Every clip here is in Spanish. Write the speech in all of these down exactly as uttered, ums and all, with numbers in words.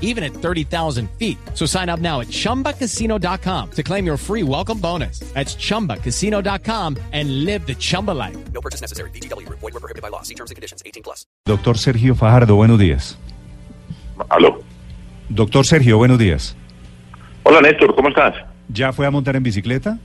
even at thirty thousand feet. So sign up now at chumba casino dot com to claim your free welcome bonus. That's chumba casino dot com and live the Chumba life. No purchase necessary. B G W. Void where prohibited by law. See terms and conditions. eighteen plus. Doctor Sergio Fajardo, buenos días. Aló. Doctor Sergio, buenos días. Hola, Néstor, ¿cómo estás? ¿Ya fue a montar en bicicleta?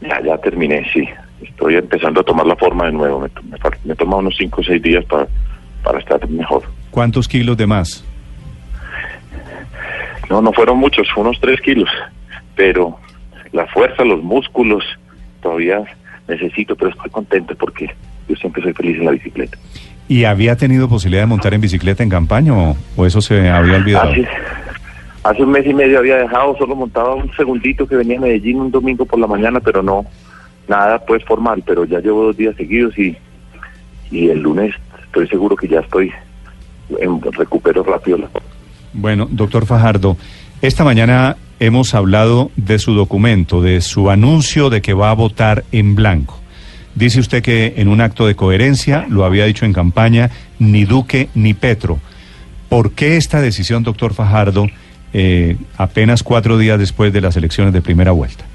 Ya, ya terminé, sí. Estoy empezando a tomar la forma de nuevo. Me, me, me toma unos cinco o seis días para, para estar mejor. ¿Cuántos kilos de más? No, no fueron muchos, unos tres kilos, pero la fuerza, los músculos, todavía necesito, pero estoy contento porque yo siempre soy feliz en la bicicleta. ¿Y había tenido posibilidad de montar en bicicleta en campaña o, o eso se había olvidado? Hace, hace un mes y medio había dejado, solo montaba un segundito que venía a Medellín un domingo por la mañana, pero no, nada pues formal, pero ya llevo dos días seguidos y, y el lunes estoy seguro que ya estoy, en, recupero rápido la... Bueno, doctor Fajardo, esta mañana hemos hablado de su documento, de su anuncio de que va a votar en blanco. Dice usted que en un acto de coherencia, lo había dicho en campaña, ni Duque ni Petro. ¿Por qué esta decisión, doctor Fajardo, eh, apenas cuatro días después de las elecciones de primera vuelta?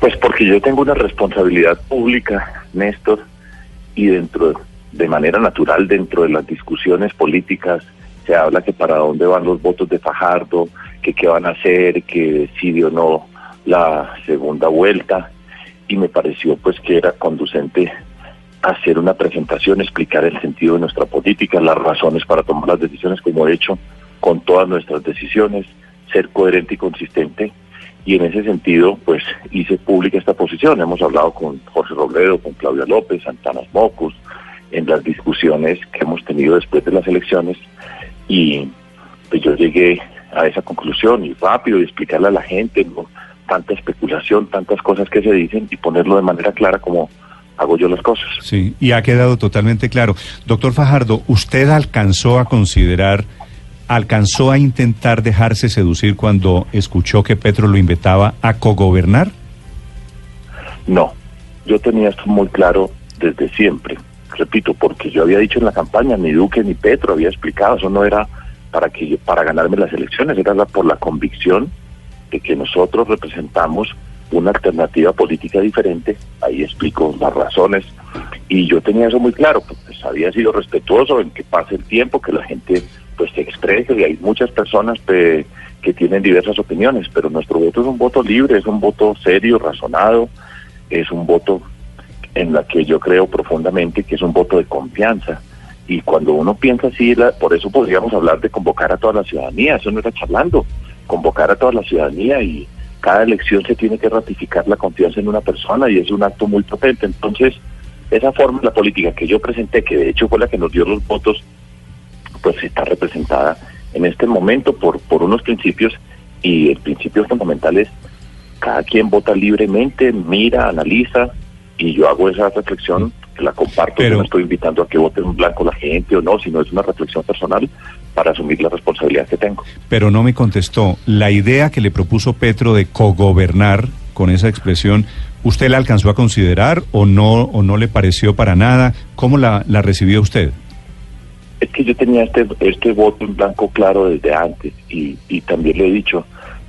Pues porque yo tengo una responsabilidad pública, Néstor, y dentro de manera natural, dentro de las discusiones políticas, se habla que para dónde van los votos de Fajardo, que qué van a hacer, que decide o no la segunda vuelta, y me pareció pues que era conducente hacer una presentación, explicar el sentido de nuestra política, las razones para tomar las decisiones como he hecho con todas nuestras decisiones, ser coherente y consistente, y en ese sentido pues hice pública esta posición. Hemos hablado con Jorge Robledo, con Claudia López, Antanas Mockus, en las discusiones que hemos tenido después de las elecciones, y pues yo llegué a esa conclusión, y rápido, y explicarle a la gente, ¿no? Tanta especulación, tantas cosas que se dicen, y ponerlo de manera clara como hago yo las cosas. Sí, y ha quedado totalmente claro. Doctor Fajardo, ¿usted alcanzó a considerar, alcanzó a intentar dejarse seducir cuando escuchó que Petro lo invitaba a cogobernar? No, yo tenía esto muy claro desde siempre. Repito, porque yo había dicho en la campaña, ni Duque ni Petro, había explicado, eso no era para que yo, para ganarme las elecciones, era la, por la convicción de que nosotros representamos una alternativa política diferente. Ahí explico las razones, y yo tenía eso muy claro, pues había sido respetuoso en que pase el tiempo, que la gente pues se exprese, y hay muchas personas pe, que tienen diversas opiniones, pero nuestro voto es un voto libre, es un voto serio, razonado, es un voto en la que yo creo profundamente que es un voto de confianza, y cuando uno piensa así, la, por eso podríamos hablar de convocar a toda la ciudadanía, eso no está charlando, convocar a toda la ciudadanía, y cada elección se tiene que ratificar la confianza en una persona, y es un acto muy potente. Entonces, esa fórmula política que yo presenté, que de hecho fue la que nos dio los votos, pues está representada en este momento por, por unos principios, y el principio fundamental es cada quien vota libremente, mira, analiza, y yo hago esa reflexión, que la comparto, pero no estoy invitando a que vote en blanco la gente o no, sino es una reflexión personal para asumir la responsabilidad que tengo. Pero no me contestó, la idea que le propuso Petro de cogobernar, con esa expresión, ¿usted la alcanzó a considerar o no, o no le pareció para nada? ¿Cómo la, la recibió usted? Es que yo tenía este, este voto en blanco claro desde antes, y, y también le he dicho,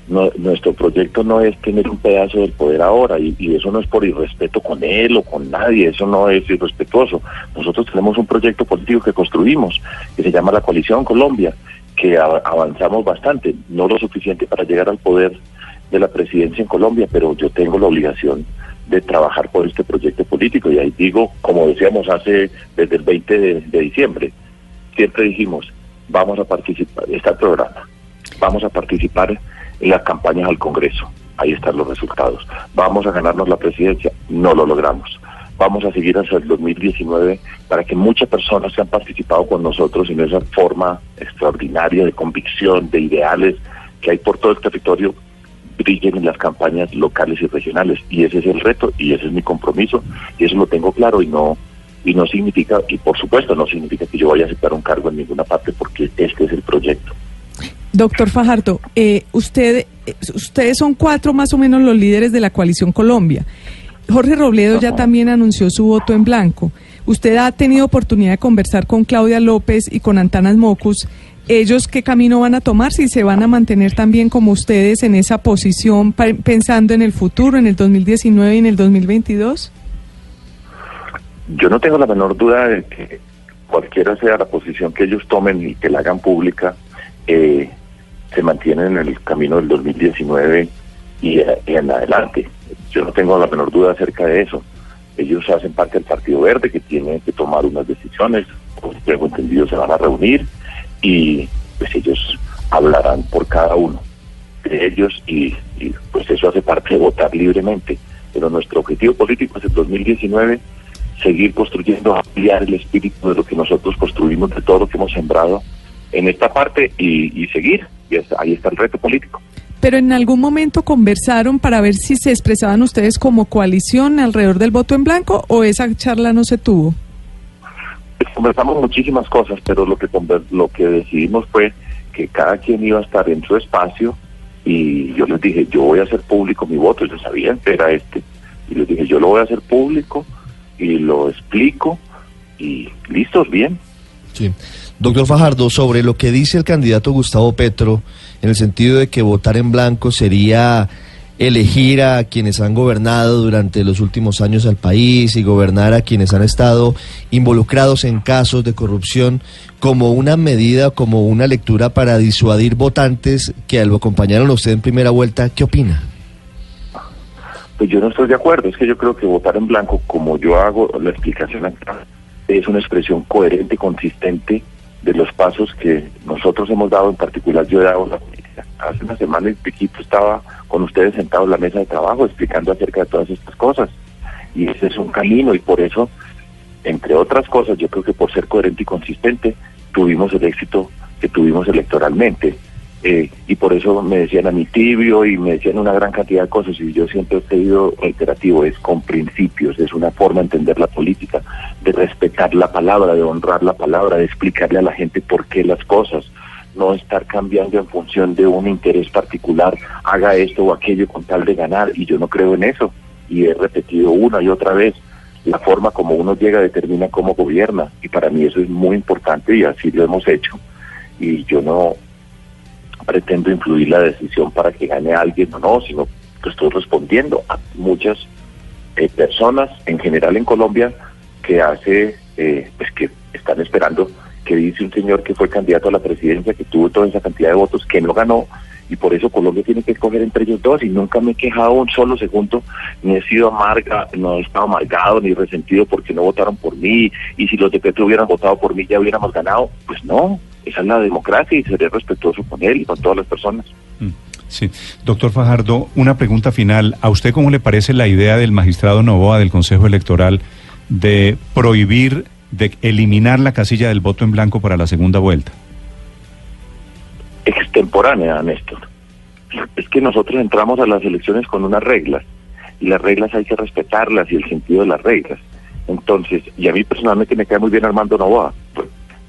no, nuestro proyecto no es tener un pedazo del poder ahora, y, y eso no es por irrespeto con él o con nadie, eso no es irrespetuoso. Nosotros tenemos un proyecto político que construimos, que se llama la Coalición Colombia, que a, avanzamos bastante, no lo suficiente para llegar al poder de la presidencia en Colombia, pero yo tengo la obligación de trabajar por este proyecto político, y ahí digo, como decíamos hace desde el veinte de diciembre, siempre dijimos, vamos a participar, está el programa, vamos a participar en las campañas al Congreso, ahí están los resultados. Vamos a ganarnos la presidencia, no lo logramos. Vamos a seguir hasta el dos mil diecinueve para que muchas personas que han participado con nosotros en esa forma extraordinaria de convicción, de ideales que hay por todo el territorio, brillen en las campañas locales y regionales. Y ese es el reto, y ese es mi compromiso, y eso lo tengo claro, y no y no significa, y por supuesto no significa que yo vaya a aceptar un cargo en ninguna parte, porque este es el proyecto. Doctor Fajardo, eh, usted, ustedes son cuatro más o menos los líderes de la coalición Colombia. Jorge Robledo ya también anunció su voto en blanco. Usted ha tenido oportunidad de conversar con Claudia López y con Antanas Mockus. ¿Ellos qué camino van a tomar? ¿Si se van a mantener también como ustedes en esa posición, pensando en el futuro, en el dos mil diecinueve y en el dos mil veintidós? Yo no tengo la menor duda de que cualquiera sea la posición que ellos tomen y que la hagan pública, eh, se mantienen en el camino del dos mil diecinueve y, y en adelante. Yo no tengo la menor duda acerca de eso. Ellos hacen parte del Partido Verde, que tienen que tomar unas decisiones. Pues, tengo entendido, se van a reunir y pues ellos hablarán por cada uno de ellos y, y pues eso hace parte de votar libremente. Pero nuestro objetivo político es el dos mil diecinueve, seguir construyendo, ampliar el espíritu de lo que nosotros construimos, de todo lo que hemos sembrado en esta parte y, y seguir. Y hasta, ahí está el reto político. Pero en algún momento conversaron para ver si se expresaban ustedes como coalición alrededor del voto en blanco, ¿o esa charla no se tuvo? Conversamos muchísimas cosas, pero lo que lo que decidimos fue que cada quien iba a estar en su espacio, y yo les dije, yo voy a hacer público mi voto. Ellos sabían que era este, y les dije, yo lo voy a hacer público y lo explico, y listos, bien. Sí. Doctor Fajardo, sobre lo que dice el candidato Gustavo Petro, en el sentido de que votar en blanco sería elegir a quienes han gobernado durante los últimos años al país y gobernar a quienes han estado involucrados en casos de corrupción, como una medida, como una lectura para disuadir votantes que lo acompañaron a usted en primera vuelta, ¿qué opina? Pues yo no estoy de acuerdo. Es que yo creo que votar en blanco, como yo hago la explicación acá, es una expresión coherente y consistente de los pasos que nosotros hemos dado. En particular, yo he dado la política. Hace una semana el Piquito estaba con ustedes sentado en la mesa de trabajo explicando acerca de todas estas cosas, y ese es un camino, y por eso, entre otras cosas, yo creo que por ser coherente y consistente tuvimos el éxito que tuvimos electoralmente, eh, y por eso me decían a mí tibio y me decían una gran cantidad de cosas, y yo siempre he sido reiterativo, es con principios, es una forma de entender la política, de respetar la palabra, de honrar la palabra, de explicarle a la gente por qué las cosas, no estar cambiando en función de un interés particular, haga esto o aquello con tal de ganar, y yo no creo en eso, y he repetido una y otra vez, la forma como uno llega determina cómo gobierna, y para mí eso es muy importante, y así lo hemos hecho, y yo no pretendo influir la decisión para que gane alguien o no, sino que estoy respondiendo a muchas eh, personas, en general en Colombia, que hace, eh, pues que están esperando que dice un señor que fue candidato a la presidencia, que tuvo toda esa cantidad de votos, que no ganó, y por eso Colombia tiene que escoger entre ellos dos, y nunca me he quejado un solo segundo, ni he sido amarga, no he estado amargado ni resentido porque no votaron por mí, y si los de Petro hubieran votado por mí ya hubiéramos ganado. Pues no, esa es la democracia, y seré respetuoso con él y con todas las personas. Mm. Sí. Doctor Fajardo, una pregunta final. ¿A usted cómo le parece la idea del magistrado Novoa del Consejo Electoral de prohibir, de eliminar la casilla del voto en blanco para la segunda vuelta? Extemporánea, Néstor. Es que nosotros entramos a las elecciones con unas reglas, y las reglas hay que respetarlas, y el sentido de las reglas. Entonces, y a mí personalmente me cae muy bien Armando Novoa,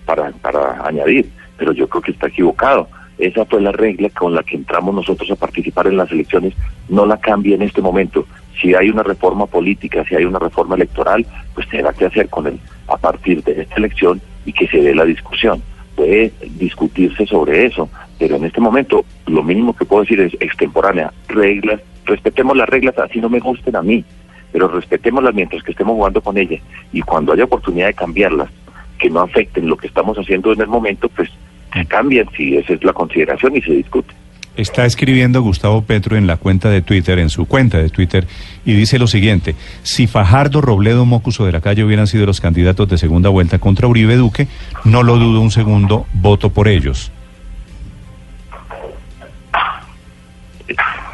para, para añadir, pero yo creo que está equivocado. Esa fue la regla con la que entramos nosotros a participar en las elecciones, no la cambie en este momento. Si hay una reforma política, si hay una reforma electoral, pues tendrá que hacer con él a partir de esta elección y que se dé la discusión. Puede discutirse sobre eso, pero en este momento lo mínimo que puedo decir es extemporánea, reglas, respetemos las reglas, así no me gusten a mí, pero respetémoslas mientras que estemos jugando con ellas, y cuando haya oportunidad de cambiarlas, que no afecten lo que estamos haciendo en el momento, pues se cambian, si esa es la consideración, y se discute. Está escribiendo Gustavo Petro en la cuenta de Twitter, en su cuenta de Twitter, y dice lo siguiente: si Fajardo, Robledo, Mockus o de la Calle hubieran sido los candidatos de segunda vuelta contra Uribe Duque, no lo dudo un segundo, voto por ellos.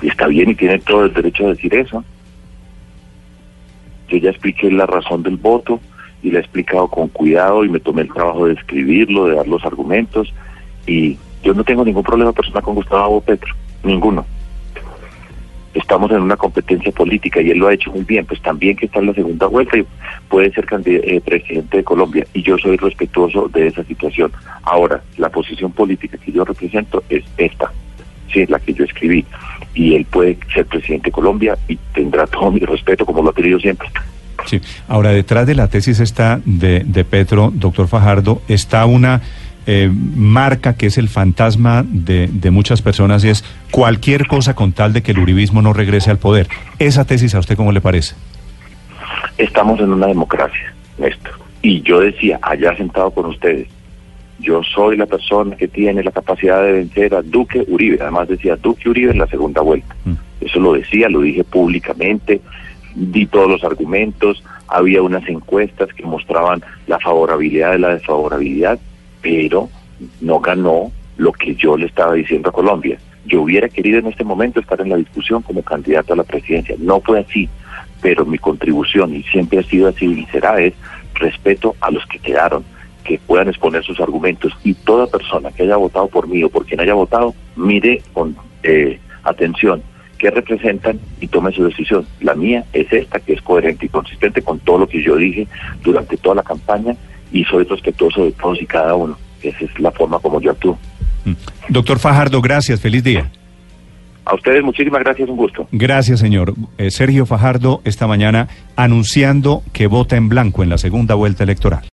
Está bien, y tiene todo el derecho a decir eso. Yo ya expliqué la razón del voto, y la he explicado con cuidado, y me tomé el trabajo de escribirlo, de dar los argumentos, y yo no tengo ningún problema personal con Gustavo Petro, ninguno. estamos en una competencia política y él lo ha hecho muy bien, pues también que está en la segunda vuelta y puede ser eh, presidente de Colombia, y yo soy respetuoso de esa situación. Ahora, la posición política que yo represento es esta, sí, es la que yo escribí, y él puede ser presidente de Colombia y tendrá todo mi respeto como lo ha tenido siempre. Sí. Ahora, detrás de la tesis está de, de Petro, doctor Fajardo, está una eh, marca que es el fantasma de, de muchas personas, y es cualquier cosa con tal de que el uribismo no regrese al poder. ¿Esa tesis a usted cómo le parece? Estamos en una democracia, Néstor. Y yo decía, allá sentado con ustedes, yo soy la persona que tiene la capacidad de vencer a Duque Uribe. Además decía Duque Uribe en la segunda vuelta. Mm. Eso lo decía, lo dije públicamente, di todos los argumentos, había unas encuestas que mostraban la favorabilidad de la desfavorabilidad, pero no ganó lo que yo le estaba diciendo a Colombia. Yo hubiera querido en este momento estar en la discusión como candidato a la presidencia, no fue así, pero mi contribución, y siempre ha sido así y será, es respeto a los que quedaron, que puedan exponer sus argumentos, y toda persona que haya votado por mí o por quien haya votado, mire con eh, atención que representan y tomen su decisión. La mía es esta, que es coherente y consistente con todo lo que yo dije durante toda la campaña, y soy respetuoso de todos y cada uno. Esa es la forma como yo actúo. Doctor Fajardo, gracias, feliz día. A ustedes muchísimas gracias, un gusto. Gracias, señor. Eh, Sergio Fajardo esta mañana anunciando que vota en blanco en la segunda vuelta electoral.